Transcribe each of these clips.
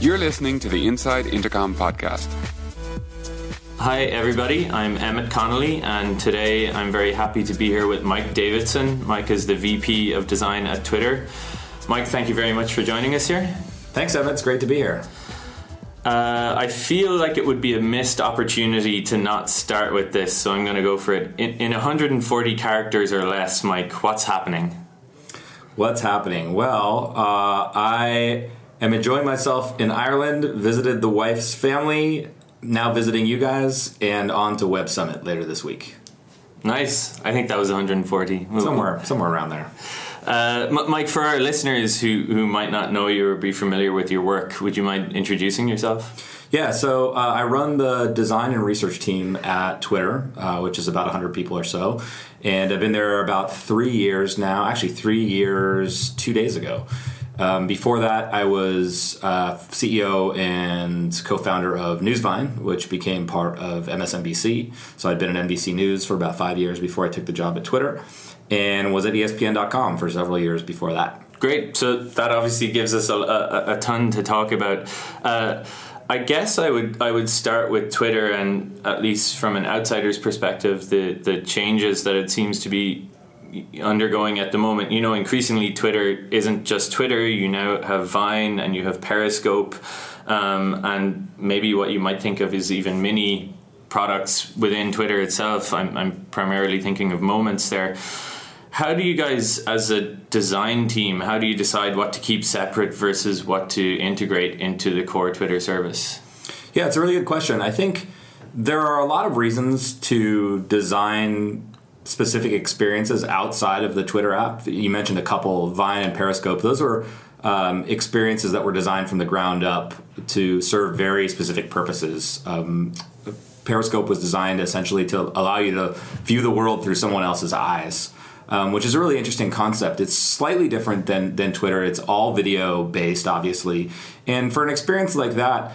You're listening to the Inside Intercom podcast. Hi, everybody. I'm Emmett Connolly, and today I'm very happy to be here with Mike Davidson. Mike is the VP of Design at Twitter. Mike, thank you very much for joining us here. Thanks, Emmett. It's great to be here. I feel like it would be a missed opportunity to not start with this, so I'm going to go for it. In 140 characters or less, Mike, what's happening? What's happening? Well, I am enjoying myself in Ireland, visited the wife's family, now visiting you guys, and on to Web Summit later this week. Nice. I think that was 140. Somewhere around there. Mike, for our listeners who might not know you or be familiar with your work, would you mind introducing yourself? Yeah, so I run the design and research team at Twitter, which is about 100 people or so. And I've been there about 3 years now, actually 3 years, 2 days ago. Before that, I was CEO and co-founder of Newsvine, which became part of MSNBC. So I'd been at NBC News for about 5 years before I took the job at Twitter, and was at ESPN.com for several years before that. Great. So that obviously gives us a ton to talk about. I guess I would start with Twitter, and at least from an outsider's perspective, the changes that it seems to be undergoing at the moment. You know, increasingly Twitter isn't just Twitter. You now have Vine and you have Periscope, and maybe what you might think of is even mini products within Twitter itself. I'm primarily thinking of Moments there. How do you guys, as a design team, how do you decide what to keep separate versus what to integrate into the core Twitter service? Yeah, it's a really good question. I think there are a lot of reasons to design specific experiences outside of the Twitter app. You mentioned a couple, Vine and Periscope. Those were experiences that were designed from the ground up to serve very specific purposes. Periscope was designed essentially to allow you to view the world through someone else's eyes, which is a really interesting concept. It's slightly different than Twitter. It's all video based, obviously. And for an experience like that,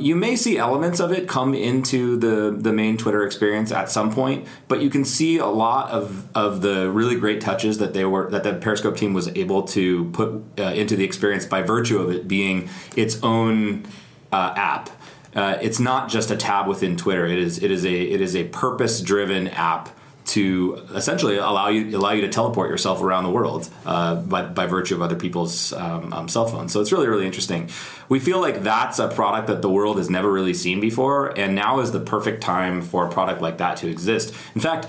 you may see elements of it come into the main Twitter experience at some point, but you can see a lot of the really great touches that the Periscope team was able to put into the experience by virtue of it being its own app. It's not just a tab within Twitter. It is a purpose-driven app to essentially allow you to teleport yourself around the world by virtue of other people's cell phones. So it's really, really interesting. We feel like that's a product that the world has never really seen before, and now is the perfect time for a product like that to exist. In fact,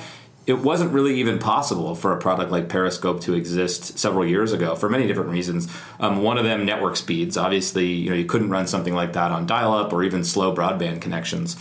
it wasn't really even possible for a product like Periscope to exist several years ago for many different reasons. One of them, network speeds. Obviously, you couldn't run something like that on dial-up or even slow broadband connections.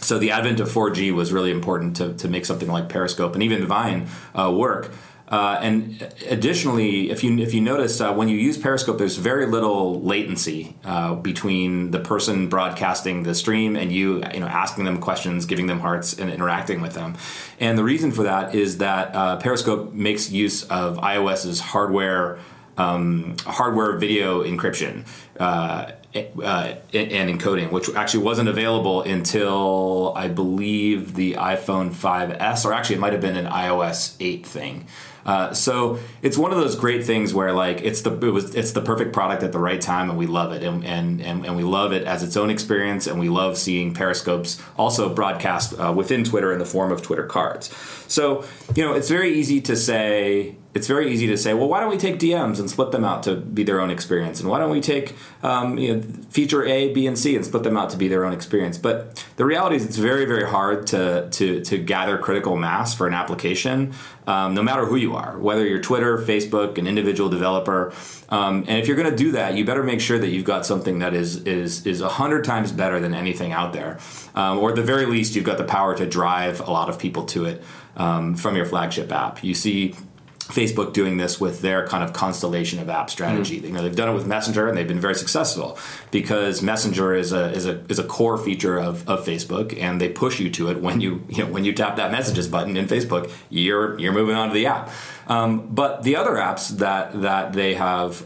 So the advent of 4G was really important to make something like Periscope and even Vine work. And additionally, if you notice, when you use Periscope, there's very little latency between the person broadcasting the stream and you asking them questions, giving them hearts, and interacting with them. And the reason for that is that Periscope makes use of iOS's hardware video encryption and encoding, which actually wasn't available until I believe the iPhone 5S, or actually it might have been an iOS 8 thing. So it's one of those great things where it's the perfect product at the right time, and we love it, and we love it as its own experience, and we love seeing Periscopes also broadcast within Twitter in the form of Twitter cards. So it's very easy to say, well, why don't we take DMs and split them out to be their own experience, and why don't we take feature A, B, and C and split them out to be their own experience? But the reality is it's very, very hard to gather critical mass for an application, no matter who you are. Whether you're Twitter, Facebook, an individual developer, and if you're going to do that, you better make sure that you've got something that is 100 times better than anything out there, or at the very least, you've got the power to drive a lot of people to it from your flagship app. You see Facebook doing this with their kind of constellation of app strategy. Mm-hmm. They've done it with Messenger, and they've been very successful because Messenger is a core feature of Facebook, and they push you to it when you tap that messages button in Facebook, you're moving on to the app. But the other apps that they have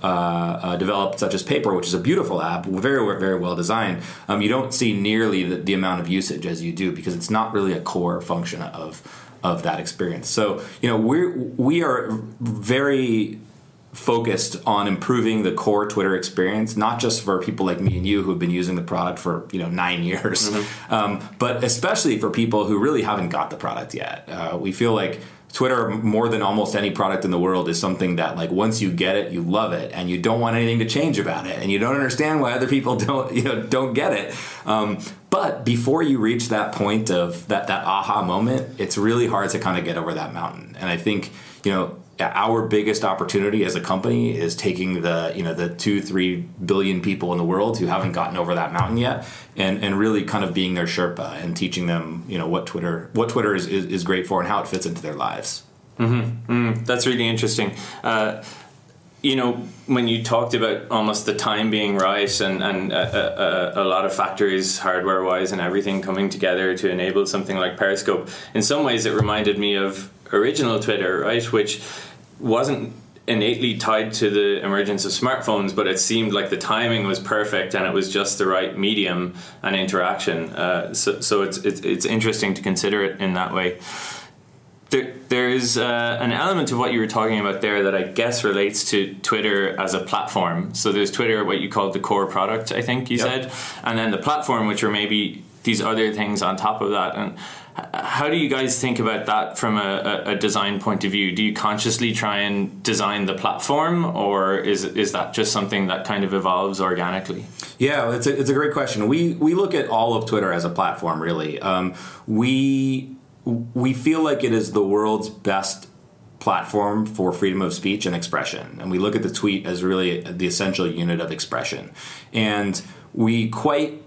developed, such as Paper, which is a beautiful app, very, very well designed, you don't see nearly the amount of usage as you do because it's not really a core function of that experience. So, we are very focused on improving the core Twitter experience, not just for people like me and you who have been using the product for 9 years, but especially for people who really haven't got the product yet. We feel like Twitter, more than almost any product in the world, is something that, like, once you get it, you love it, and you don't want anything to change about it, and you don't understand why other people don't get it. But before you reach that point of that aha moment, it's really hard to kind of get over that mountain. And I think our biggest opportunity as a company is taking the the 2-3 billion people in the world who haven't gotten over that mountain yet, and really kind of being their Sherpa and teaching them what Twitter is great for and how it fits into their lives. Mm-hmm. That's really interesting. When you talked about almost the time being right and a lot of factories, hardware-wise and everything, coming together to enable something like Periscope, in some ways it reminded me of original Twitter, right, which wasn't innately tied to the emergence of smartphones, but it seemed like the timing was perfect and it was just the right medium and interaction. So it's interesting to consider it in that way. There is an element of what you were talking about there that I guess relates to Twitter as a platform. So there's Twitter, what you called the core product, I think you said, and then the platform, which are maybe these other things on top of that. And how do you guys think about that from a design point of view? Do you consciously try and design the platform, or is that just something that kind of evolves organically? Yeah, it's a great question. We look at all of Twitter as a platform, really. We feel like it is the world's best platform for freedom of speech and expression. And we look at the tweet as really the essential unit of expression. And we quite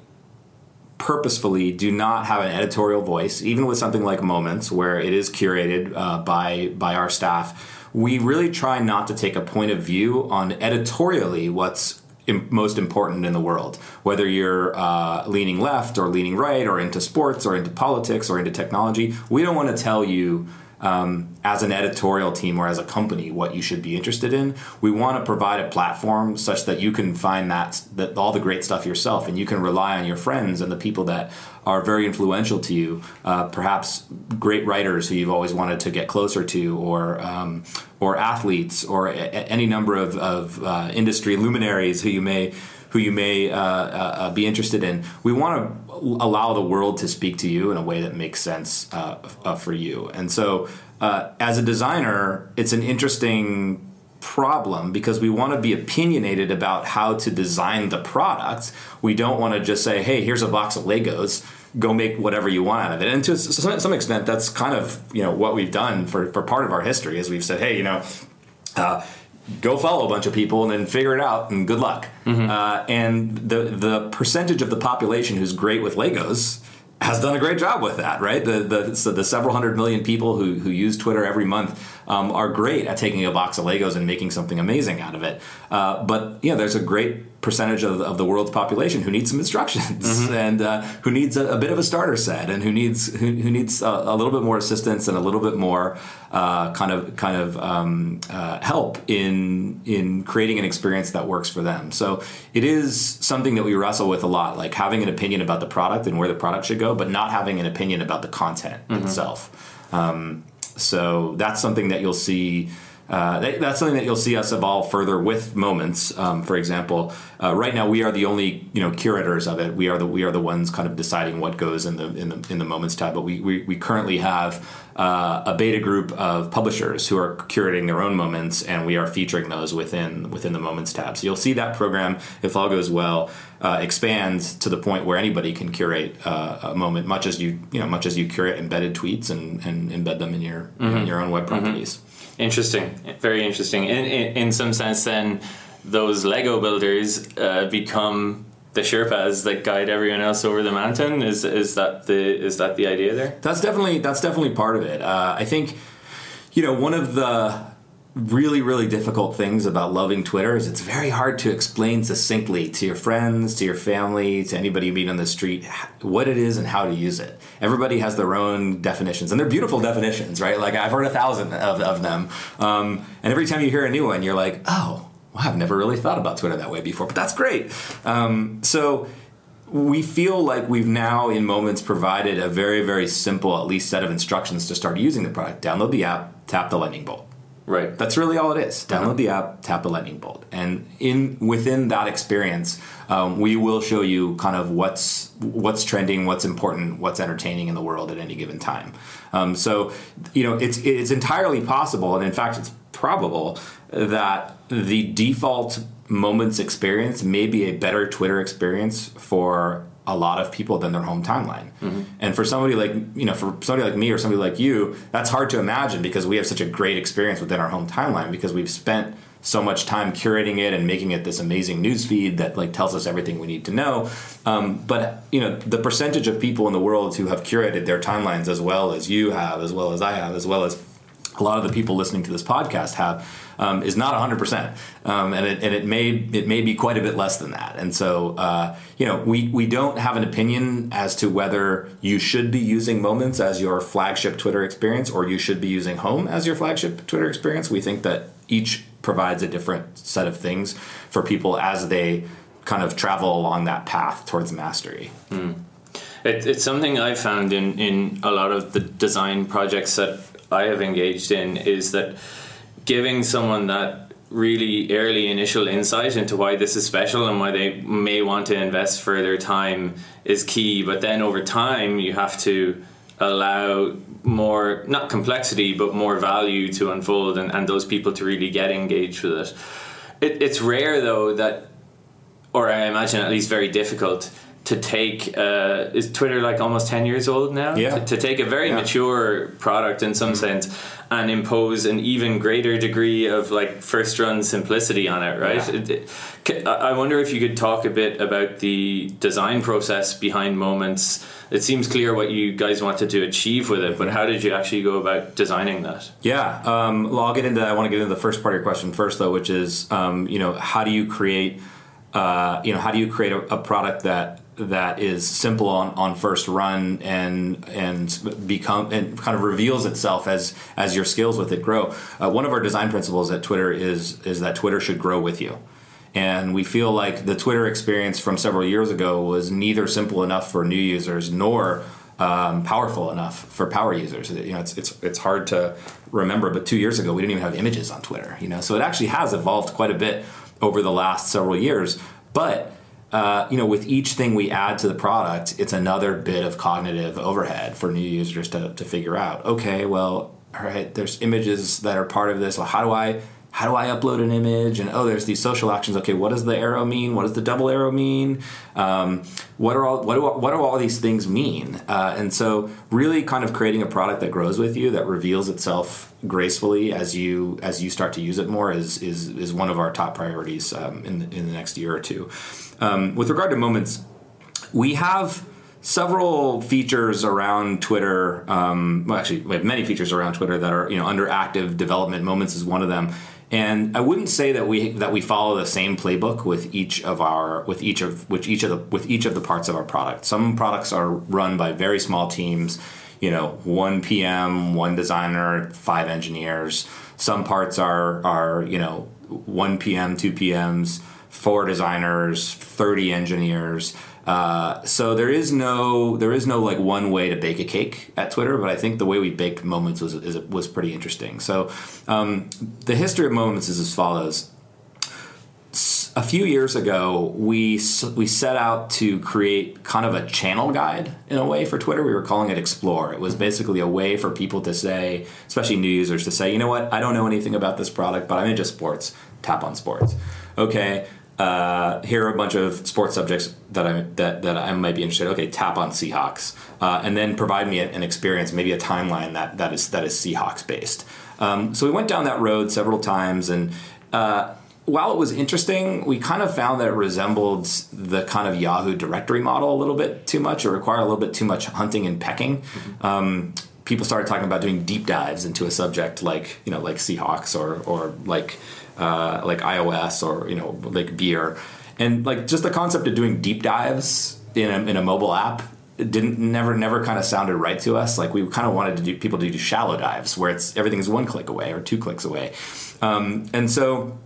purposefully do not have an editorial voice, even with something like Moments, where it is curated by our staff. We really try not to take a point of view on editorially what's most important in the world, whether you're leaning left or leaning right or into sports or into politics or into technology. We don't want to tell you as an editorial team or as a company what you should be interested in. We want to provide a platform such that you can find that all the great stuff yourself, and you can rely on your friends and the people that are very influential to you, perhaps great writers who you've always wanted to get closer to, or athletes, or any number of industry luminaries who you may be interested in. We want to allow the world to speak to you in a way that makes sense for you. And so as a designer, it's an interesting problem because we want to be opinionated about how to design the product. We don't want to just say, hey, here's a box of Legos, go make whatever you want out of it. And to some extent, that's kind of what we've done for part of our history, is we've said, hey, go follow a bunch of people and then figure it out, and good luck. Mm-hmm. And the percentage of the population who's great with Legos has done a great job with that, right? The several 100 million people who use Twitter every month are great at taking a box of Legos and making something amazing out of it. But there's a great percentage of the world's population who needs some instructions, mm-hmm. and who needs a bit of a starter set, and who needs a little bit more assistance and a little bit more help in creating an experience that works for them. So it is something that we wrestle with a lot, like having an opinion about the product and where the product should go, but not having an opinion about the content mm-hmm. itself. So that's something that you'll see. That's something that you'll see us evolve further with Moments. For example, right now we are the only curators of it. We are the ones kind of deciding what goes in the Moments tab. But we currently have a beta group of publishers who are curating their own Moments, and we are featuring those within the Moments tab. So you'll see that program, if all goes well, expands to the point where anybody can curate a moment, much as you curate embedded tweets and embed them in your mm-hmm. in your own web properties. Mm-hmm. Interesting, very interesting. In some sense, then, those Lego builders become the Sherpas that guide everyone else over the mountain. Is that the idea there? That's definitely part of it. I think one of the really, really difficult things about loving Twitter is it's very hard to explain succinctly to your friends, to your family, to anybody you meet on the street, what it is and how to use it. Everybody has their own definitions, and they're beautiful definitions, right? Like, I've heard 1,000 of them. And every time you hear a new one, you're like, oh, well, I've never really thought about Twitter that way before, but that's great. So we feel like we've now, in Moments, provided a very, very simple, at least, set of instructions to start using the product. Download the app, tap the lightning bolt. Right. That's really all it is. Download the app, tap the lightning bolt. And within that experience, we will show you kind of what's trending, what's important, what's entertaining in the world at any given time. So, you know, it's entirely possible, and in fact, it's probable that the default Moments experience may be a better Twitter experience for a lot of people than their home timeline. Mm-hmm. And for somebody like, you know, for somebody like me or somebody like you, that's hard to imagine because we have such a great experience within our home timeline because we've spent so much time curating it and making it this amazing news feed that like tells us everything we need to know. But you know, the percentage of people in the world who have curated their timelines as well as you have, as well as I have, as well as a lot of the people listening to this podcast have, is not 100%. And it may be quite a bit less than that. And so, you know, we don't have an opinion as to whether you should be using Moments as your flagship Twitter experience or you should be using Home as your flagship Twitter experience. We think that each provides a different set of things for people as they kind of travel along that path towards mastery. Mm. It's something I found in a lot of the design projects that I have engaged in is that giving someone that really early initial insight into why this is special and why they may want to invest further time is key. But then over time, you have to allow more, not complexity, but more value to unfold and those people to really get engaged with it. It's rare, though, that, or I imagine at least very difficult, to take, is Twitter like almost 10 years old now? Yeah. To take a very mature product in some sense and impose an even greater degree of like first run simplicity on it, right? Yeah. I wonder if you could talk a bit about the design process behind Moments. It seems clear what you guys wanted to achieve with it, but how did you actually go about designing that? Yeah, well, I want to get into the first part of your question first, though, which is, you know, how do you create a product that is simple on first run and kind of reveals itself as your skills with it grow. One of our design principles at Twitter is that Twitter should grow with you. And we feel like the Twitter experience from several years ago was neither simple enough for new users nor powerful enough for power users. You know, it's hard to remember, but 2 years ago we didn't even have images on Twitter, you know. So it actually has evolved quite a bit over the last several years, but you know, with each thing we add to the product, it's another bit of cognitive overhead for new users to figure out, okay, well, all right, there's images that are part of this. Well, how do I upload an image? And, oh, there's these social actions. Okay, what does the arrow mean? What does the double arrow mean? What do all these things mean? And so really kind of creating a product that grows with you, that reveals itself gracefully as you start to use it more is one of our top priorities in the next year or two. With regard to Moments, we have several features around Twitter. We have many features around Twitter that are, you know, under active development. Moments is one of them. And I wouldn't say that we follow the same playbook with each of the parts of our product. Some products are run by very small teams, you know, one PM, one designer, five engineers. Some parts are you know, one PM, two PMs, four designers, 30 engineers. So there is no like one way to bake a cake at Twitter, but I think the way we baked Moments was pretty interesting. So the history of Moments is as follows. A few years ago, we set out to create kind of a channel guide in a way for Twitter. We were calling it Explore. It was basically a way for people to say, especially new users, to say, you know what, I don't know anything about this product, but I'm into sports. Tap on sports. Okay. Here are a bunch of sports subjects that I might be interested in. Okay, tap on Seahawks, and then provide me an experience, maybe a timeline that is Seahawks based. So we went down that road several times, and while it was interesting, we kind of found that it resembled the kind of Yahoo directory model a little bit too much, or required a little bit too much hunting and pecking. Mm-hmm. People started talking about doing deep dives into a subject like Seahawks or like iOS or, you know, like beer, and like just the concept of doing deep dives in a mobile app never kind of sounded right to us. Like we kind of wanted people to do shallow dives where it's everything is one click away or two clicks away, and so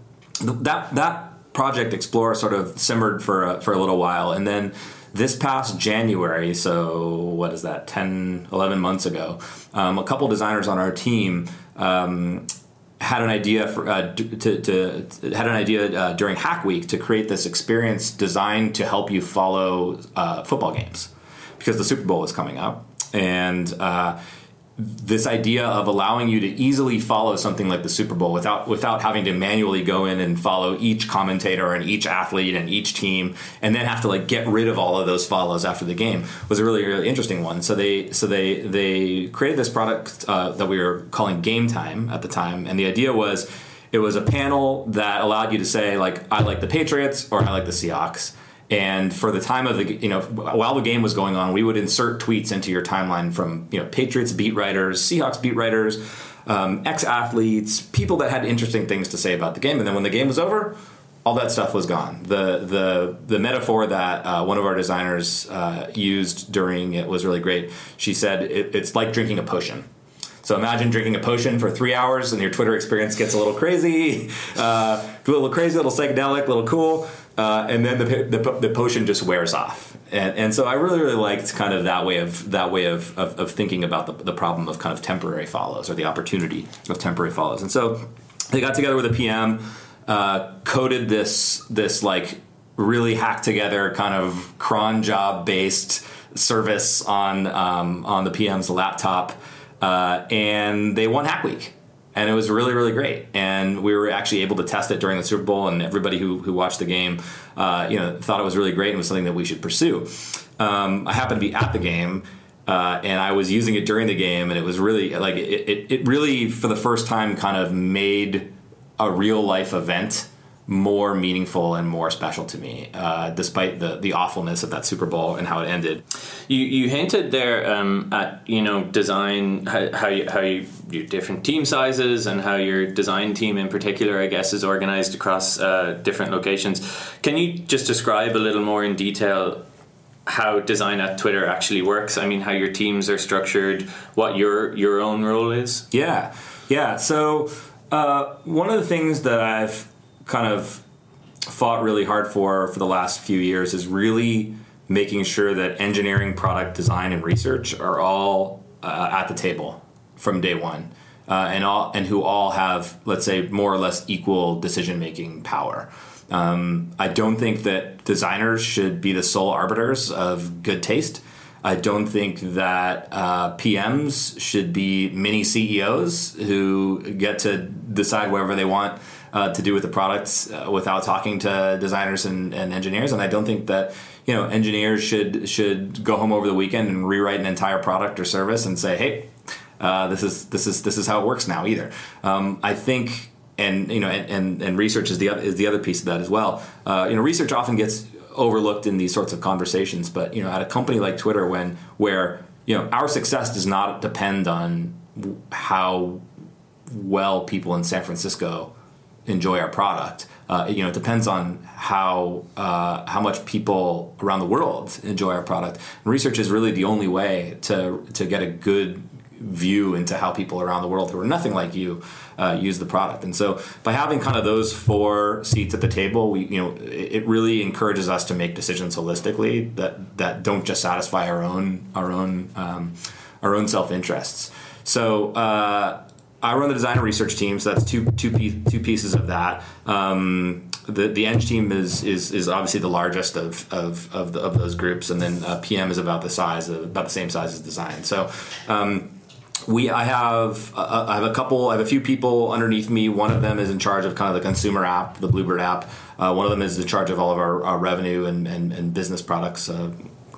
that project Explorer sort of simmered for a little while, and then this past January, so what is that, 10, 11 months ago, a couple designers on our team had an idea for during Hack Week to create this experience designed to help you follow football games, because the Super Bowl was coming up, and this idea of allowing you to easily follow something like the Super Bowl without having to manually go in and follow each commentator and each athlete and each team, and then have to like get rid of all of those follows after the game, was a really, really interesting one. So they created this product that we were calling Game Time at the time, and the idea was it was a panel that allowed you to say, like, I like the Patriots or I like the Seahawks. And for the time of the, you know, while the game was going on, we would insert tweets into your timeline from, you know, Patriots beat writers, Seahawks beat writers, ex-athletes, people that had interesting things to say about the game. And then when the game was over, all that stuff was gone. The metaphor that one of our designers used during it was really great. She said it's like drinking a potion. So imagine drinking a potion for 3 hours, and your Twitter experience gets a little crazy, a little psychedelic, a little cool. And then the potion just wears off, and so I really, really liked kind of that way of thinking about the problem of kind of temporary follows, or the opportunity of temporary follows. And so they got together with a PM, coded this like really hacked together kind of cron job based service on the PM's laptop, and they won Hack Week. And it was really, really great. And we were actually able to test it during the Super Bowl, and everybody who watched the game, thought it was really great and was something that we should pursue. I happened to be at the game, and I was using it during the game, and it was really like it really for the first time kind of made a real life event more meaningful and more special to me, despite the awfulness of that Super Bowl and how it ended. You hinted there at design, how you your different team sizes and how your design team in particular, I guess, is organized across different locations. Can you just describe a little more in detail how design at Twitter actually works? I mean, how your teams are structured, what your own role is? Yeah. So one of the things that I've kind of fought really hard for the last few years is really making sure that engineering, product design, and research are all at the table from day one, and who all have, let's say, more or less equal decision-making power. I don't think that designers should be the sole arbiters of good taste. I don't think that PMs should be mini CEOs who get to decide whatever they want to do with the products without talking to designers and engineers. And I don't think that engineers should go home over the weekend and rewrite an entire product or service and say, hey, this is how it works now either. I think, and research is the other piece of that as well. Research often gets overlooked in these sorts of conversations, but at a company like Twitter, where our success does not depend on how well people in San Francisco enjoy our product. It depends on how much people around the world enjoy our product. And research is really the only way to get a good view into how people around the world who are nothing like you use the product. And so by having kind of those four seats at the table, it really encourages us to make decisions holistically that don't just satisfy our own self-interests. So I run the design and research team, so that's two pieces of that. The eng team is obviously the largest of those groups, and then PM is about the same size as design. So I have a few people underneath me. One of them is in charge of kind of the consumer app, the Bluebird app. One of them is in charge of all of our revenue and business products.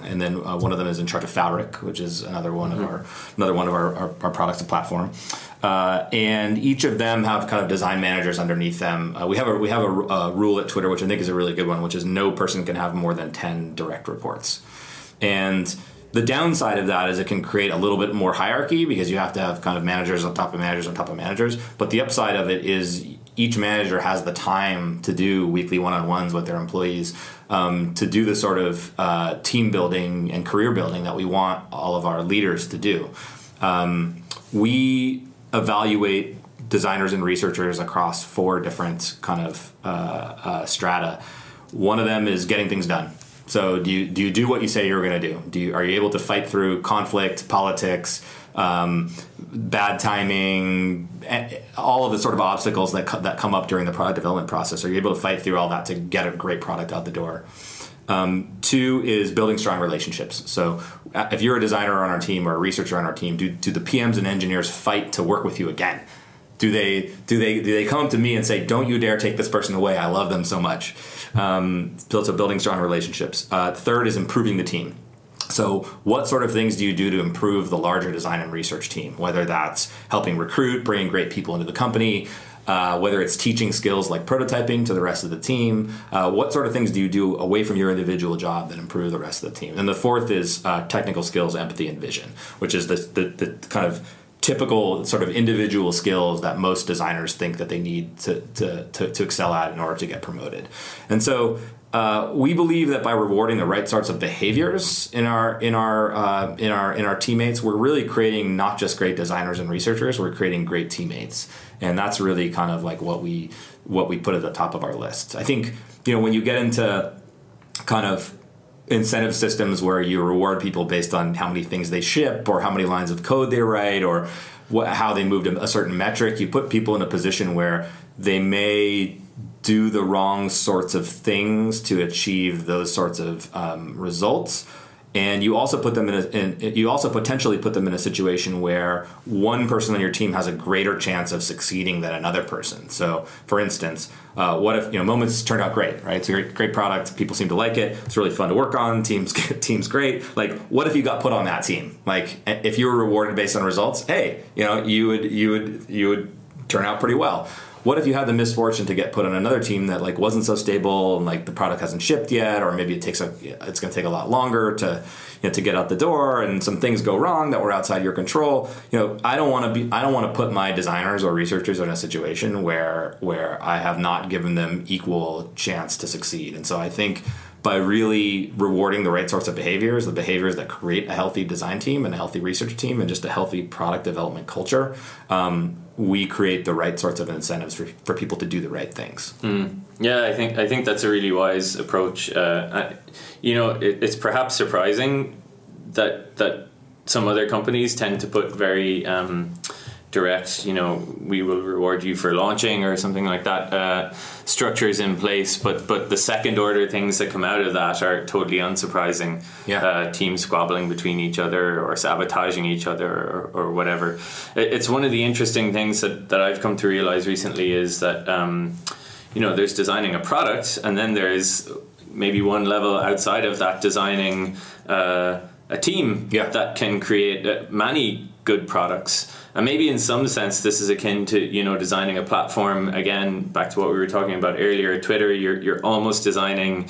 And then one of them is in charge of Fabric, which is another one of our products and platform. And each of them have kind of design managers underneath them. We have a rule at Twitter, which I think is a really good one, which is no person can have more than 10 direct reports. And the downside of that is it can create a little bit more hierarchy, because you have to have kind of managers on top of managers on top of managers. But the upside of it is each manager has the time to do weekly one-on-ones with their employees, to do the sort of team building and career building that we want all of our leaders to do. We evaluate designers and researchers across four different kind of strata. One of them is getting things done. So do you do what you say you're going to do? Are you able to fight through conflict, politics, bad timing, all of the sort of obstacles that come up during the product development process? Are you able to fight through all that to get a great product out the door? Two is building strong relationships. So if you're a designer on our team or a researcher on our team, do the PMs and engineers fight to work with you again? Do they come up to me and say, "Don't you dare take this person away? I love them so much." So building strong relationships. Third is improving the team. So what sort of things do you do to improve the larger design and research team? Whether that's helping recruit, bringing great people into the company, whether it's teaching skills like prototyping to the rest of the team, what sort of things do you do away from your individual job that improve the rest of the team? And the fourth is technical skills, empathy, and vision, which is the kind of typical sort of individual skills that most designers think that they need to excel at in order to get promoted. And so we believe that by rewarding the right sorts of behaviors in our teammates, we're really creating not just great designers and researchers, we're creating great teammates. And that's really kind of like what we put at the top of our list. I think, when you get into kind of incentive systems where you reward people based on how many things they ship or how many lines of code they write or how they moved a certain metric, you put people in a position where they may do the wrong sorts of things to achieve those sorts of results. And you also put them potentially put them in a situation where one person on your team has a greater chance of succeeding than another person. So, for instance, what if Moments turned out great, right? It's a great product. People seem to like it. It's really fun to work on. Team's great. Like, what if you got put on that team? Like, if you were rewarded based on results, hey, you would turn out pretty well. What if you had the misfortune to get put on another team that like wasn't so stable and like the product hasn't shipped yet, or maybe it's going to take a lot longer to get out the door, and some things go wrong that were outside your control? I don't want to put my designers or researchers in a situation where I have not given them equal chance to succeed. And so I think by really rewarding the right sorts of behaviors, the behaviors that create a healthy design team and a healthy research team and just a healthy product development culture, we create the right sorts of incentives for people to do the right things. Mm. Yeah, I think that's a really wise approach. It's perhaps surprising that some other companies tend to put very direct, we will reward you for launching or something like that, structures in place. But the second order things that come out of that are totally unsurprising. Yeah. Teams squabbling between each other or sabotaging each other or whatever. It's one of the interesting things that I've come to realize recently is that, there's designing a product, and then there's maybe one level outside of that designing a team that can create many good products. And maybe in some sense this is akin to designing a platform. Again, back to what we were talking about earlier, Twitter, you're almost designing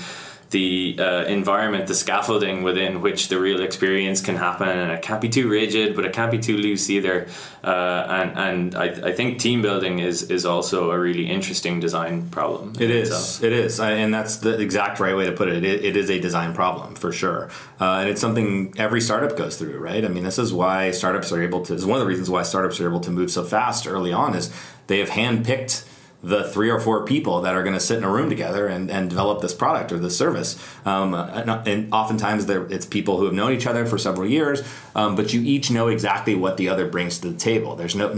the environment, the scaffolding within which the real experience can happen, and it can't be too rigid, but it can't be too loose either. And I think team building is also a really interesting design problem. It is, and that's the exact right way to put it. It is a design problem for sure, and it's something every startup goes through, right? I mean, this is why startups are able to. It's one of the reasons why startups are able to move so fast early on is they have handpicked the 3 or 4 people that are going to sit in a room together and develop this product or this service. And oftentimes it's people who have known each other for several years, but you each know exactly what the other brings to the table. There's at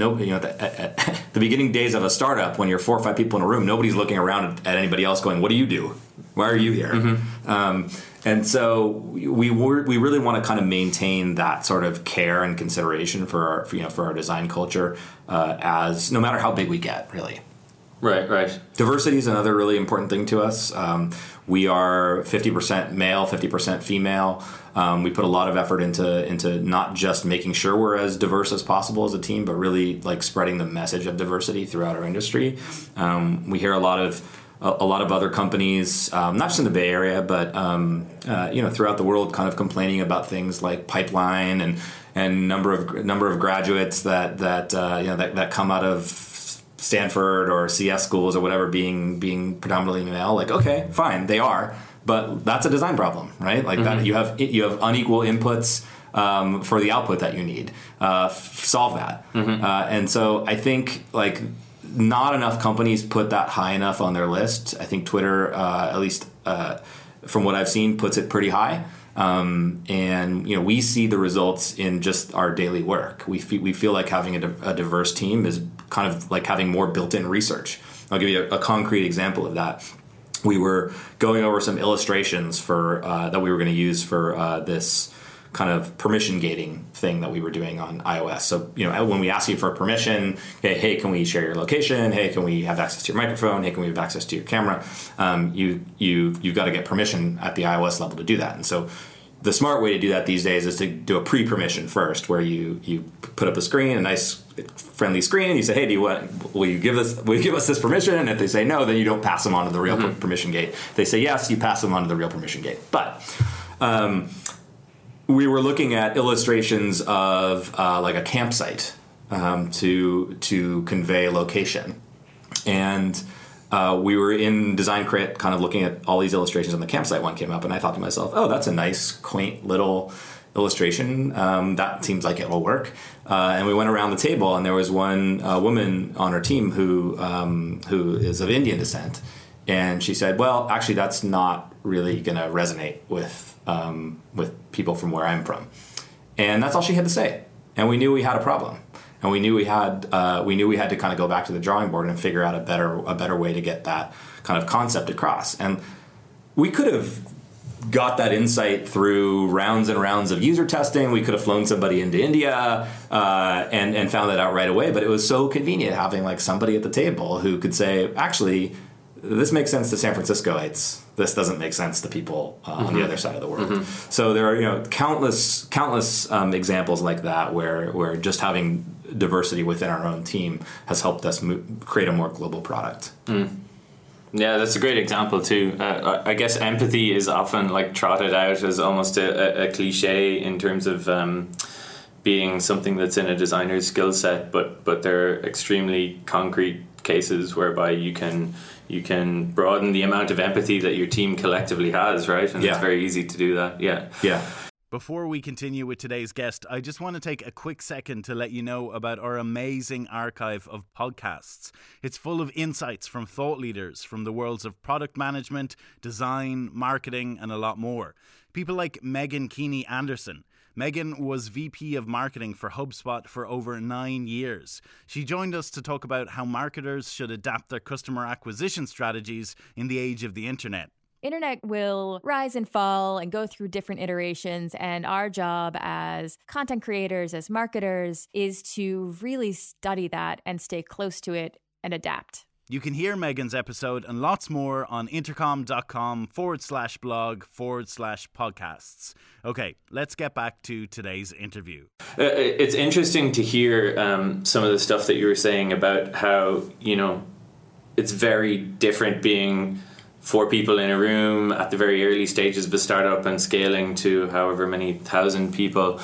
the beginning days of a startup, when you're 4 or 5 people in a room, nobody's looking around at anybody else going, what do you do? Why are you here? Mm-hmm. And so we really want to kind of maintain that sort of care and consideration for our design culture, as no matter how big we get, really. Right. Diversity is another really important thing to us. We are 50% male, 50% female. We put a lot of effort into not just making sure we're as diverse as possible as a team, but really like spreading the message of diversity throughout our industry. We hear a lot of other companies, not just in the Bay Area, but throughout the world, kind of complaining about things like pipeline and number of graduates that come out of Stanford or CS schools or whatever being predominantly male. Like, okay, fine, they are, but that's a design problem, right? Like, mm-hmm. that you have unequal inputs for the output that you need. Solve that. Mm-hmm. And so I think like not enough companies put that high enough on their list. I think Twitter, at least from what I've seen, puts it pretty high. And, you know, we see the results in just our daily work. We feel like having a diverse team is kind of like having more built-in research. I'll give you a concrete example of that. We were going over some illustrations for that we were going to use for this kind of permission gating thing that we were doing on iOS. So, you know, when we ask you for permission, hey, can we share your location? Hey, can we have access to your microphone? Hey, can we have access to your camera? You've got to get permission at the iOS level to do that. And so the smart way to do that these days is to do a pre-permission first, where you put up a screen, a nice friendly screen, and you say, hey, will you give us this permission? And if they say no, then you don't pass them on to the real permission gate. If they say yes, you pass them on to the real permission gate. But we were looking at illustrations of like a campsite to convey location. And we were in Design Crit kind of looking at all these illustrations, and the campsite one came up, and I thought to myself, oh, that's a nice, quaint little illustration. That seems like it will work. And we went around the table, and there was one woman on our team who is of Indian descent. And she said, well, actually, that's not really going to resonate with people from where I'm from. And that's all she had to say. And we knew we had a problem. And we knew we had to kind of go back to the drawing board and figure out a better way to get that kind of concept across. And we could have got that insight through rounds and rounds of user testing. We could have flown somebody into India and found that out right away. But it was so convenient having like somebody at the table who could say, actually, this makes sense to San Franciscoites. This doesn't make sense to people on the other side of the world. Mm-hmm. So there are, you know, countless examples like that where just having diversity within our own team has helped us create a more global product. Mm. Yeah, that's a great example too. I guess empathy is often like trotted out as almost a cliche in terms of being something that's in a designer's skill set, but there are extremely concrete cases whereby you can broaden the amount of empathy that your team collectively has, right? And it's very easy to do that. Yeah. Before we continue with today's guest, I just want to take a quick second to let you know about our amazing archive of podcasts. It's full of insights from thought leaders from the worlds of product management, design, marketing, and a lot more. People like Megan Keeney Anderson. Megan was VP of Marketing for HubSpot for over 9 years. She joined us to talk about how marketers should adapt their customer acquisition strategies in the age of the internet. Internet will rise and fall and go through different iterations, and our job as content creators, as marketers, is to really study that and stay close to it and adapt. You can hear Megan's episode and lots more on intercom.com/blog/podcasts. Okay, let's get back to today's interview. It's interesting to hear some of the stuff that you were saying about how, you know, it's very different being four people in a room at the very early stages of a startup and scaling to however many thousand people.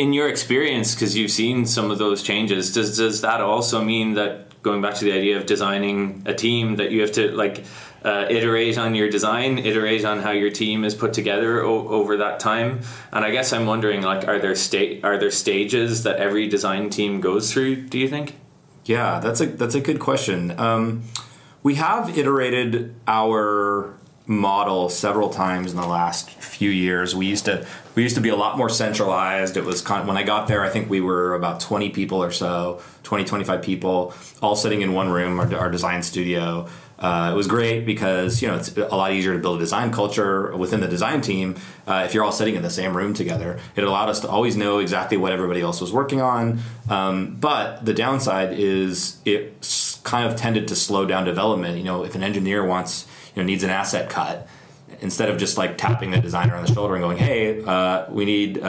In your experience, because you've seen some of those changes, does that also mean that, going back to the idea of designing a team, that you have to iterate on your design, iterate on how your team is put together over that time? And I guess I'm wondering, like, are there stages that every design team goes through, do you think? Yeah, that's a good question. We have iterated our model several times in the last few years. We used to be a lot more centralized. It was when I got there, I think we were about 20 people or so, 20, 25 people, all sitting in one room, our design studio. It was great because, you know, it's a lot easier to build a design culture within the design team if you're all sitting in the same room together. It allowed us to always know exactly what everybody else was working on. But the downside is it kind of tended to slow down development. You know, if an engineer needs an asset cut, instead of just like tapping the designer on the shoulder and going, "Hey, we need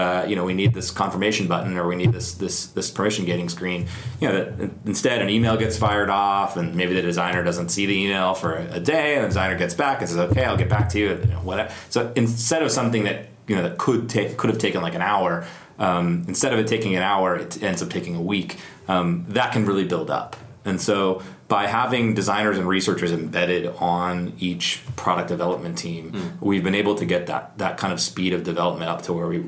this confirmation button, or we need this permission gating screen," you know, that instead an email gets fired off, and maybe the designer doesn't see the email for a day, and the designer gets back and says, "Okay, I'll get back to you," and whatever. So instead of something that, you know, that could have taken like an hour, instead of it taking an hour, it ends up taking a week. That can really build up, and so, by having designers and researchers embedded on each product development team, we've been able to get that kind of speed of development up to where we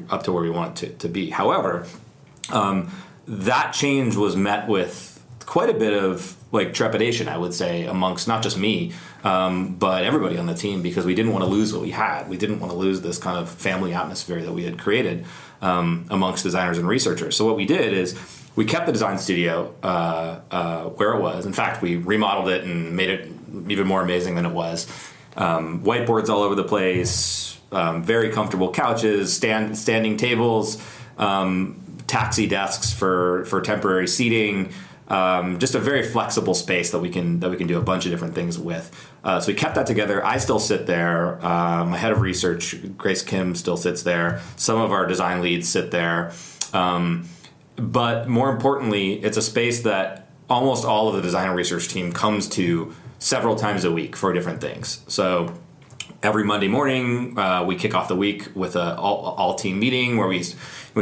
want it to be. However, that change was met with quite a bit of like trepidation, I would say, amongst not just me, but everybody on the team, because we didn't want to lose what we had. We didn't want to lose this kind of family atmosphere that we had created amongst designers and researchers. So what we did is we kept the design studio where it was. In fact, we remodeled it and made it even more amazing than it was. Whiteboards all over the place, very comfortable couches, standing tables, taxi desks for temporary seating, just a very flexible space that we can do a bunch of different things with. So we kept that together. I still sit there. My head of research, Grace Kim, still sits there. Some of our design leads sit there. But more importantly, it's a space that almost all of the design and research team comes to several times a week for different things. So every Monday morning, we kick off the week with an all-team meeting where we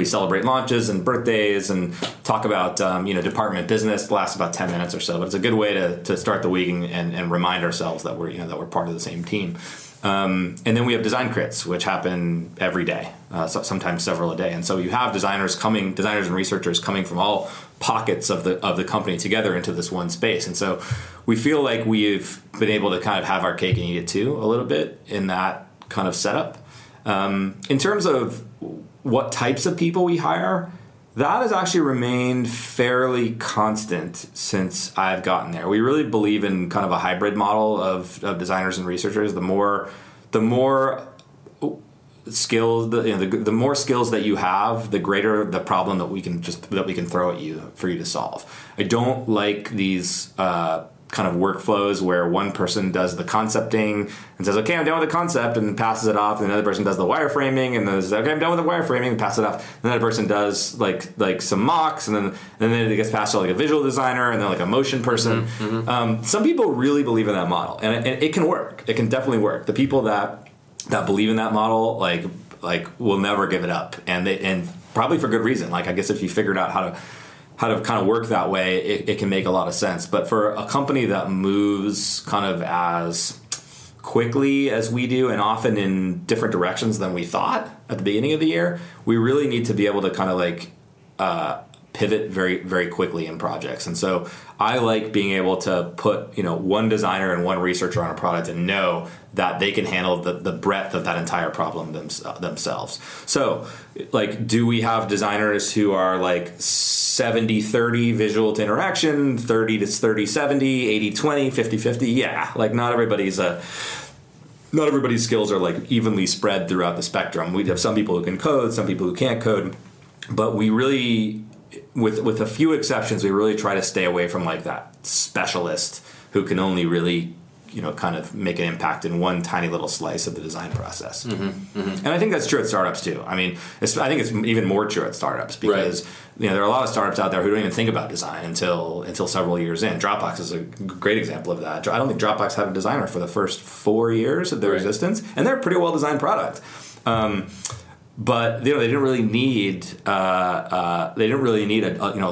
celebrate launches and birthdays and talk about department business. It lasts about 10 minutes or so, but it's a good way to start the week and remind ourselves that we're part of the same team. And then we have design crits, which happen every day, sometimes several a day. And so you have designers and researchers coming from all pockets of the company together into this one space. And so we feel like we've been able to kind of have our cake and eat it too a little bit in that kind of setup. In terms of what types of people we hire, that has actually remained fairly constant since I've gotten there. We really believe in kind of a hybrid model of designers and researchers. The more skills, the more skills that you have, the greater the problem that we can throw at you for you to solve. I don't like these kind of workflows where one person does the concepting and says, okay, I'm done with the concept, and passes it off, and another person does the wireframing and says, okay, I'm done with the wireframing, and passes it off. And another person does like some mocks, and then it gets passed to like a visual designer and then like a motion person. Mm-hmm. Some people really believe in that model, and it can work. It can definitely work. The people that believe in that model like will never give it up, and probably for good reason. Like, I guess if you figured out how to kind of work that way, it can make a lot of sense. But for a company that moves kind of as quickly as we do, and often in different directions than we thought at the beginning of the year, we really need to be able to kind of like pivot very, very quickly in projects. And so I like being able to put one designer and one researcher on a product and know that they can handle the breadth of that entire problem themselves. So, like, do we have designers who are like 70-30 visual to interaction, 30 to 30-70, 80-20, 50-50? Yeah, like not everybody's skills are like evenly spread throughout the spectrum. We have some people who can code, some people who can't code, but we really, with a few exceptions, we really try to stay away from like that specialist who can only really kind of make an impact in one tiny little slice of the design process. Mm-hmm, mm-hmm. And I think that's true at startups too. I mean, I think it's even more true at startups because there are a lot of startups out there who don't even think about design until several years in. Dropbox is a great example of that. I don't think Dropbox had a designer for the first 4 years of their existence, and they're a pretty well-designed product. But they didn't really need a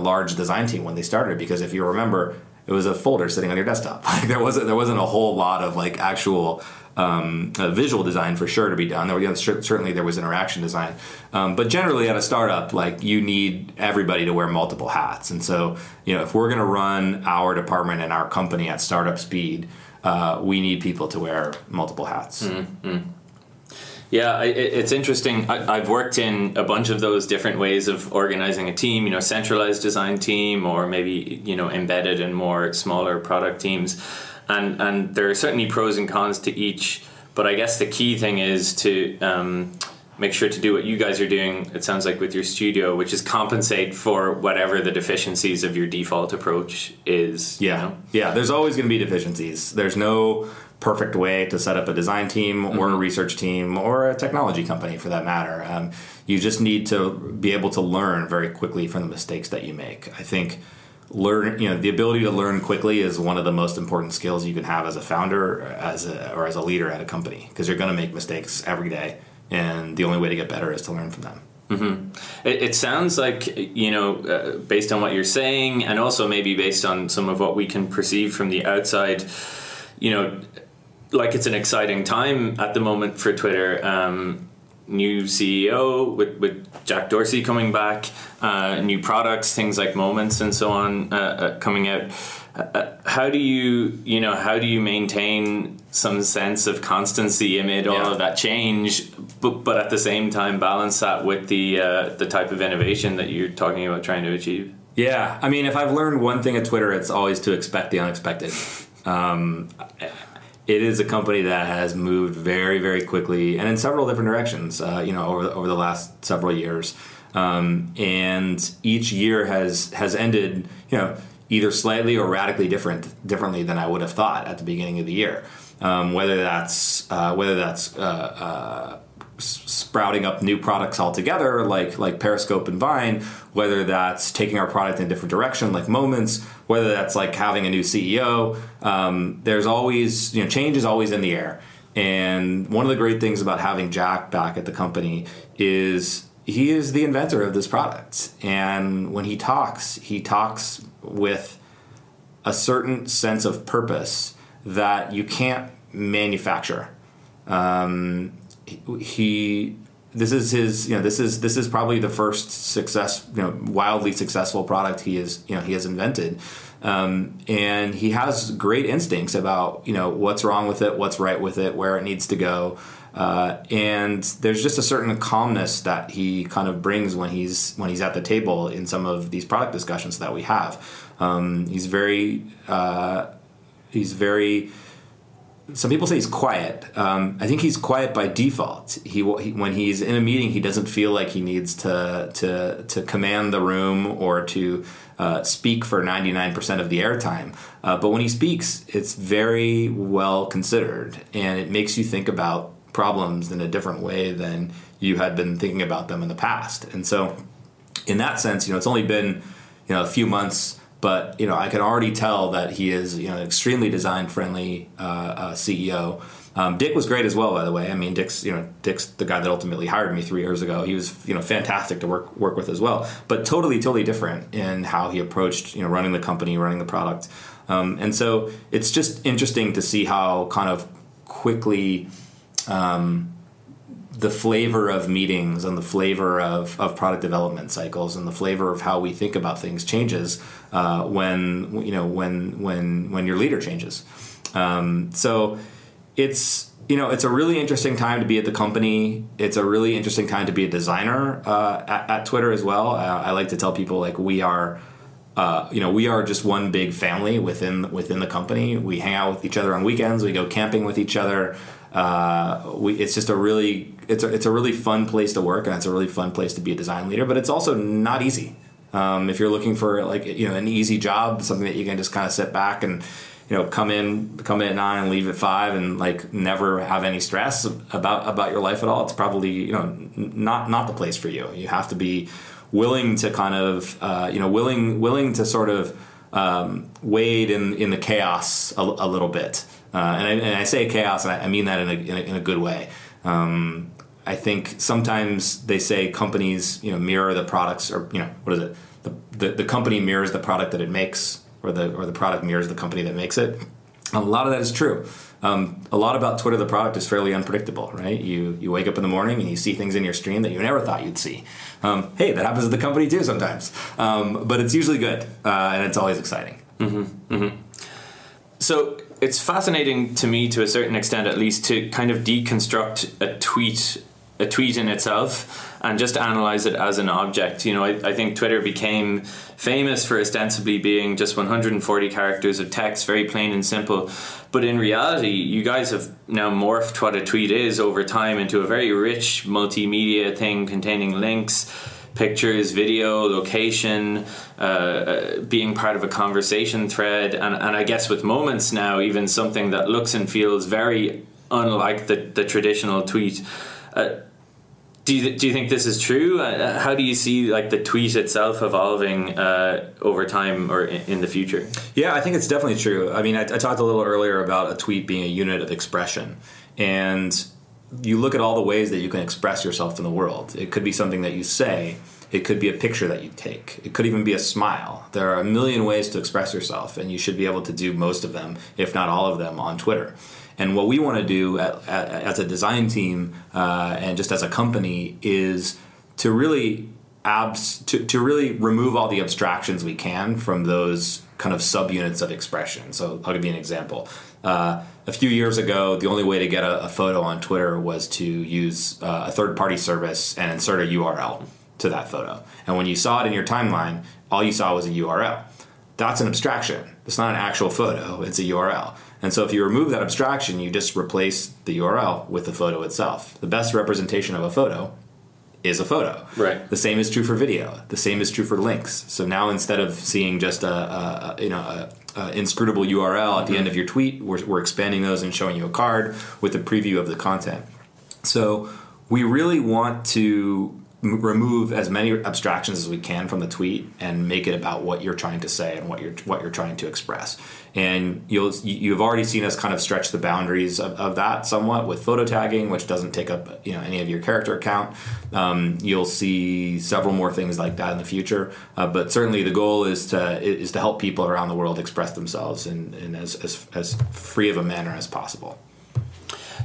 large design team when they started, because if you remember, it was a folder sitting on your desktop. Like, there wasn't a whole lot of like actual visual design for sure to be done. Certainly there was interaction design, but generally at a startup, like, you need everybody to wear multiple hats. And so if we're going to run our department and our company at startup speed, we need people to wear multiple hats. Mm-hmm. Yeah, it's interesting. I've worked in a bunch of those different ways of organizing a team, centralized design team, or maybe, embedded in more smaller product teams. And there are certainly pros and cons to each. But I guess the key thing is to make sure to do what you guys are doing, it sounds like, with your studio, which is compensate for whatever the deficiencies of your default approach is. Yeah, yeah, there's always going to be deficiencies. There's no perfect way to set up a design team or a research team or a technology company, for that matter. You just need to be able to learn very quickly from the mistakes that you make. I think the ability to learn quickly is one of the most important skills you can have as a founder or as a leader at a company, because you're going to make mistakes every day, and the only way to get better is to learn from them. Mm-hmm. It sounds like, based on what you're saying, and also maybe based on some of what we can perceive from the outside, it's an exciting time at the moment for Twitter. new CEO with Jack Dorsey coming back, new products, things like Moments and so on coming out. How do you maintain some sense of constancy amid all of that change, but at the same time balance that with the type of innovation that you're talking about trying to achieve? Yeah, I mean, if I've learned one thing at Twitter, it's always to expect the unexpected. It is a company that has moved very, very quickly and in several different directions, over the last several years. And each year has ended, either slightly or radically differently than I would have thought at the beginning of the year. Whether that's sprouting up new products altogether, like Periscope and Vine, whether that's taking our product in a different direction, like Moments, whether that's like having a new CEO, there's always, change is always in the air. And one of the great things about having Jack back at the company is he is the inventor of this product. And when he talks with a certain sense of purpose that you can't manufacture. This is probably the first wildly successful product he has invented, and he has great instincts about what's wrong with it, what's right with it, where it needs to go, and there's just a certain calmness that he kind of brings when he's at the table in some of these product discussions that we have. He's very. Some people say he's quiet. I think he's quiet by default. He when he's in a meeting, he doesn't feel like he needs to command the room or to speak for 99% of the airtime. But when he speaks, it's very well considered, and it makes you think about problems in a different way than you had been thinking about them in the past. And so, in that sense, it's only been a few months. But, I can already tell that he is, an extremely design-friendly CEO. Dick was great as well, by the way. I mean, Dick's the guy that ultimately hired me 3 years ago. He was, fantastic to work with as well. But totally different in how he approached, running the company, running the product. And so it's just interesting to see how kind of quickly the flavor of meetings and the flavor of product development cycles and the flavor of how we think about things changes when your leader changes. So it's a really interesting time to be at the company. It's a really interesting time to be a designer at Twitter as well. I like to tell people we are. We are just one big family within the company. We hang out with each other on weekends. We go camping with each other. It's a really fun place to work, and it's a really fun place to be a design leader. But it's also not easy. If you're looking for an easy job, something that you can just kind of sit back and come in at 9 and leave at 5 and never have any stress about your life at all, it's probably not the place for you. You have to be willing to kind of, willing to sort of wade in the chaos a little bit. And I say chaos, and I mean that in a good way. I think sometimes they say companies, mirror the products, or, what is it? The company mirrors the product that it makes, or the product mirrors the company that makes it. A lot of that is true. A lot about Twitter, the product, is fairly unpredictable, right? You wake up in the morning and you see things in your stream that you never thought you'd see. Hey, that happens to the company too sometimes. But it's usually good, and it's always exciting. Mm-hmm. Mm-hmm. So it's fascinating to me, to a certain extent at least, to kind of deconstruct a tweet in itself and just analyze it as an object. I think Twitter became famous for ostensibly being just 140 characters of text, very plain and simple. But in reality, you guys have now morphed what a tweet is over time into a very rich multimedia thing containing links, pictures, video, location, being part of a conversation thread. And I guess with Moments now, even something that looks and feels very unlike the traditional tweet. Do you think this is true? How do you see the tweet itself evolving over time or in the future? Yeah, I think it's definitely true. I mean, I talked a little earlier about a tweet being a unit of expression, and you look at all the ways that you can express yourself in the world. It could be something that you say. It could be a picture that you take. It could even be a smile. There are a million ways to express yourself, and you should be able to do most of them, if not all of them, on Twitter. And what we want to do as a design team and just as a company is to really really remove all the abstractions we can from those kind of subunits of expression. So I'll give you an example. A few years ago, the only way to get a photo on Twitter was to use a third-party service and insert a URL to that photo. And when you saw it in your timeline, all you saw was a URL. That's an abstraction. It's not an actual photo. It's a URL. And so if you remove that abstraction, you just replace the URL with the photo itself. The best representation of a photo is a photo. Right. The same is true for video. The same is true for links. So now instead of seeing just a inscrutable URL at the end of your tweet, we're expanding those and showing you a card with a preview of the content. So we really want to remove as many abstractions as we can from the tweet and make it about what you're trying to say and what you're trying to express. And you've already seen us kind of stretch the boundaries of that somewhat with photo tagging, which doesn't take up any of your character count. You'll see several more things like that in the future. But certainly the goal is to help people around the world express themselves in as free of a manner as possible.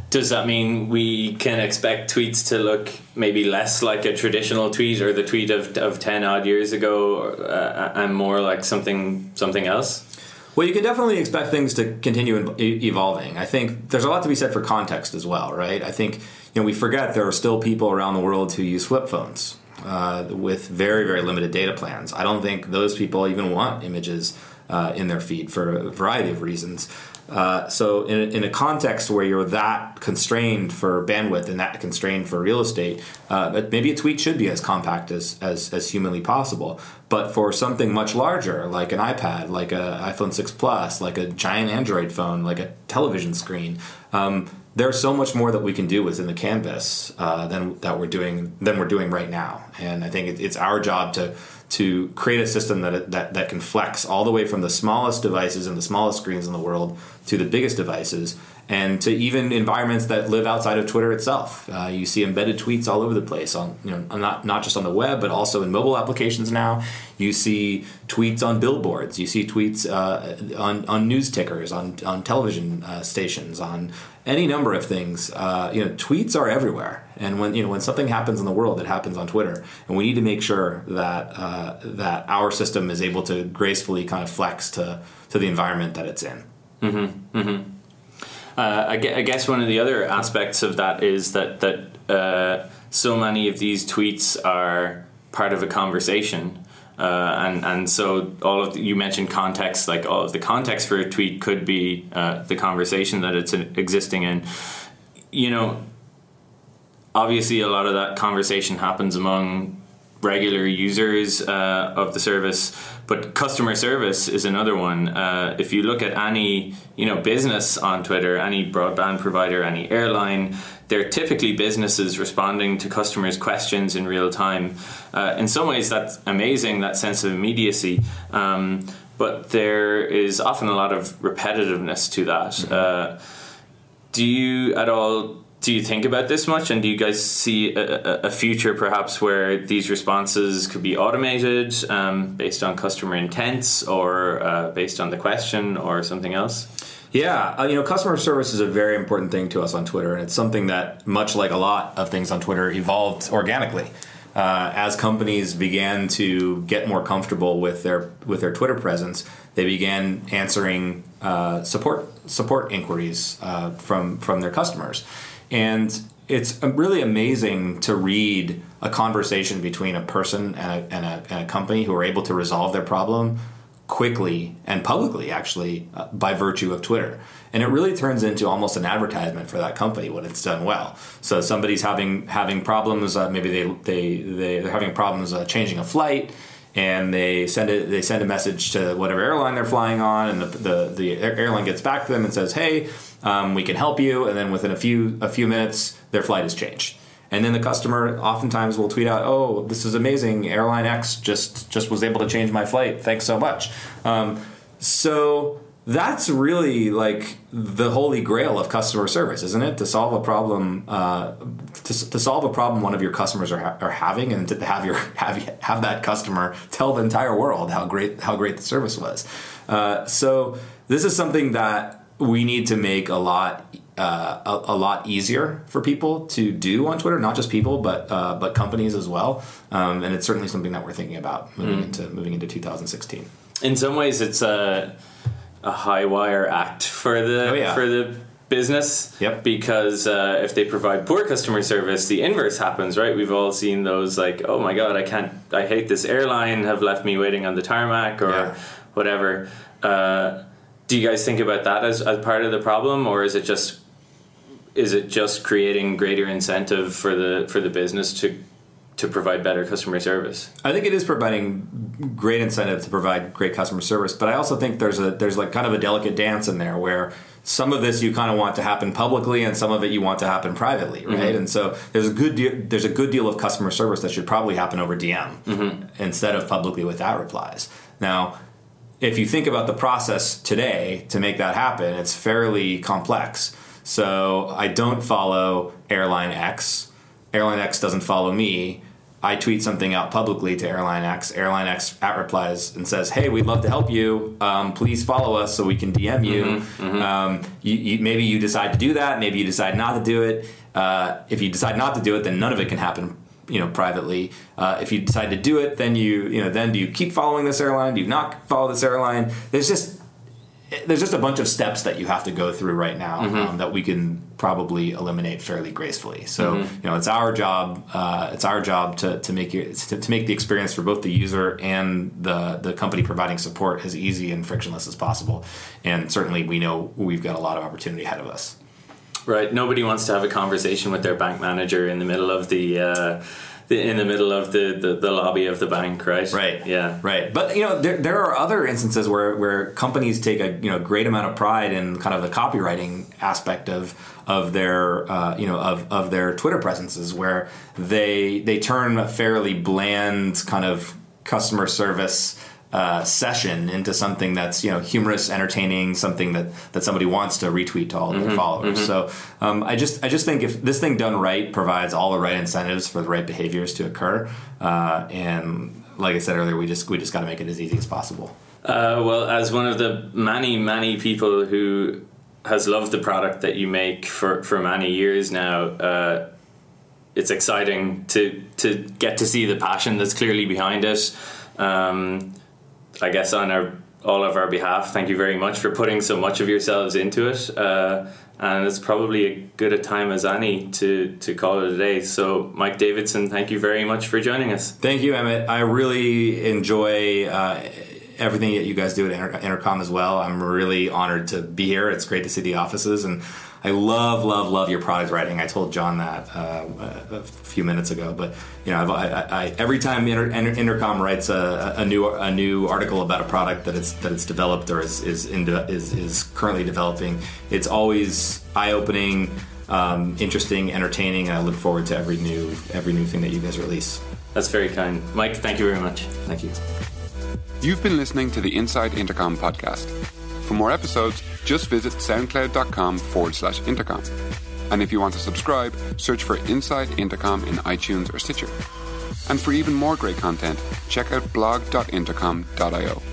Does that mean we can expect tweets to look maybe less like a traditional tweet or the tweet of 10 odd years ago and more like something else? Well, you can definitely expect things to continue evolving. I think there's a lot to be said for context as well, right? I think we forget there are still people around the world who use flip phones with very, very limited data plans. I don't think those people even want images in their feed for a variety of reasons. So in a context where you're that constrained for bandwidth and that constrained for real estate, maybe a tweet should be as compact as humanly possible. But for something much larger, like an iPad, like an iPhone 6 Plus, like a giant Android phone, like a television screen, there's so much more that we can do within the canvas than we're doing right now. And I think it's our job to create a system that can flex all the way from the smallest devices and the smallest screens in the world to the biggest devices and to even environments that live outside of Twitter itself. You see embedded tweets all over the place, on not just on the web, but also in mobile applications now. You see tweets on billboards. You see tweets on news tickers, on television stations, on any number of things. Tweets are everywhere. And when something happens in the world, it happens on Twitter. And we need to make sure that our system is able to gracefully kind of flex to the environment that it's in. Mm-hmm. Mm-hmm. I guess one of the other aspects of that is that so many of these tweets are part of a conversation. And so you mentioned context, like all of the context for a tweet could be the conversation that it's existing in. Obviously a lot of that conversation happens among regular users of the service, but customer service is another one. If you look at any business on Twitter, any broadband provider, any airline, they're typically businesses responding to customers' questions in real time. In some ways, that's amazing, that sense of immediacy. But there is often a lot of repetitiveness to that. Do you at all? Do you think about this much, and do you guys see a future perhaps where these responses could be automated based on customer intents or based on the question or something else? Yeah, customer service is a very important thing to us on Twitter, and it's something that, much like a lot of things on Twitter, evolved organically. As companies began to get more comfortable with their Twitter presence, they began answering support inquiries from their customers. And it's really amazing to read a conversation between a person and a company who are able to resolve their problem quickly and publicly, actually, by virtue of Twitter. And it really turns into almost an advertisement for that company when it's done well. So somebody's having problems. Maybe they're having problems changing a flight. And they send a message to whatever airline they're flying on, and the airline gets back to them and says, "Hey, we can help you." And then within a few minutes, their flight has changed. And then the customer oftentimes will tweet out, "Oh, this is amazing! Airline X just was able to change my flight. Thanks so much." So That's really like the holy grail of customer service, isn't it? To solve a problem, to solve a problem one of your customers are having, and to have that customer tell the entire world how great the service was. So this is something that we need to make a lot easier for people to do on Twitter. Not just people, but companies as well. And it's certainly something that we're thinking about moving into 2016. In some ways, it's a high wire act for the business. Yep. Because if they provide poor customer service, the inverse happens, right? We've all seen those, like, oh my God, I hate this airline, have left me waiting on the tarmac or whatever. Do you guys think about that as part of the problem, or is it just creating greater incentive for the business to provide better customer service? I think it is providing great incentive to provide great customer service, but I also think there's like kind of a delicate dance in there where some of this you kind of want to happen publicly and some of it you want to happen privately, right? Mm-hmm. And so there's a good deal of customer service that should probably happen over DM instead of publicly without replies. Now, if you think about the process today to make that happen, it's fairly complex. So I don't follow Airline X. Airline X doesn't follow me. I tweet something out publicly to Airline X. Airline X replies and says, hey, we'd love to help you. Please follow us so we can DM you. Maybe you decide to do that. Maybe you decide not to do it. If you decide not to do it, then none of it can happen, privately. If you decide to do it, then then do you keep following this airline? Do you not follow this airline? There's just a bunch of steps that you have to go through right now that we can probably eliminate fairly gracefully. So it's our job. It's our job to make the experience for both the user and the company providing support as easy and frictionless as possible. And certainly, we know we've got a lot of opportunity ahead of us. Right. Nobody wants to have a conversation with their bank manager in the middle of the lobby of the bank, right? Right. Yeah. Right. But there are other instances where companies take a great amount of pride in kind of the copywriting aspect of their of their Twitter presences, where they turn a fairly bland kind of customer service session into something that's humorous, entertaining, something that somebody wants to retweet to all of their followers. So I just think if this thing done right provides all the right incentives for the right behaviors to occur, and like I said earlier, we just got to make it as easy as possible. Well, as one of the many people who has loved the product that you make for many years now, it's exciting to get to see the passion that's clearly behind it. I guess on all of our behalf, thank you very much for putting so much of yourselves into it. And it's probably as good a time as any to call it a day. So, Mike Davidson, thank you very much for joining us. Thank you, Emmett. I really enjoy everything that you guys do at Intercom as well. I'm really honored to be here. It's great to see the offices. And I love your product writing. I told John that a few minutes ago, but every time Intercom writes a new article about a product that it's developed or is currently developing, it's always eye-opening, interesting, entertaining, and I look forward to every new thing that you guys release. That's very kind, Mike. Thank you very much. Thank you. You've been listening to the Inside Intercom podcast. For more episodes, just visit soundcloud.com/intercom. And if you want to subscribe, search for Inside Intercom in iTunes or Stitcher. And for even more great content, check out blog.intercom.io.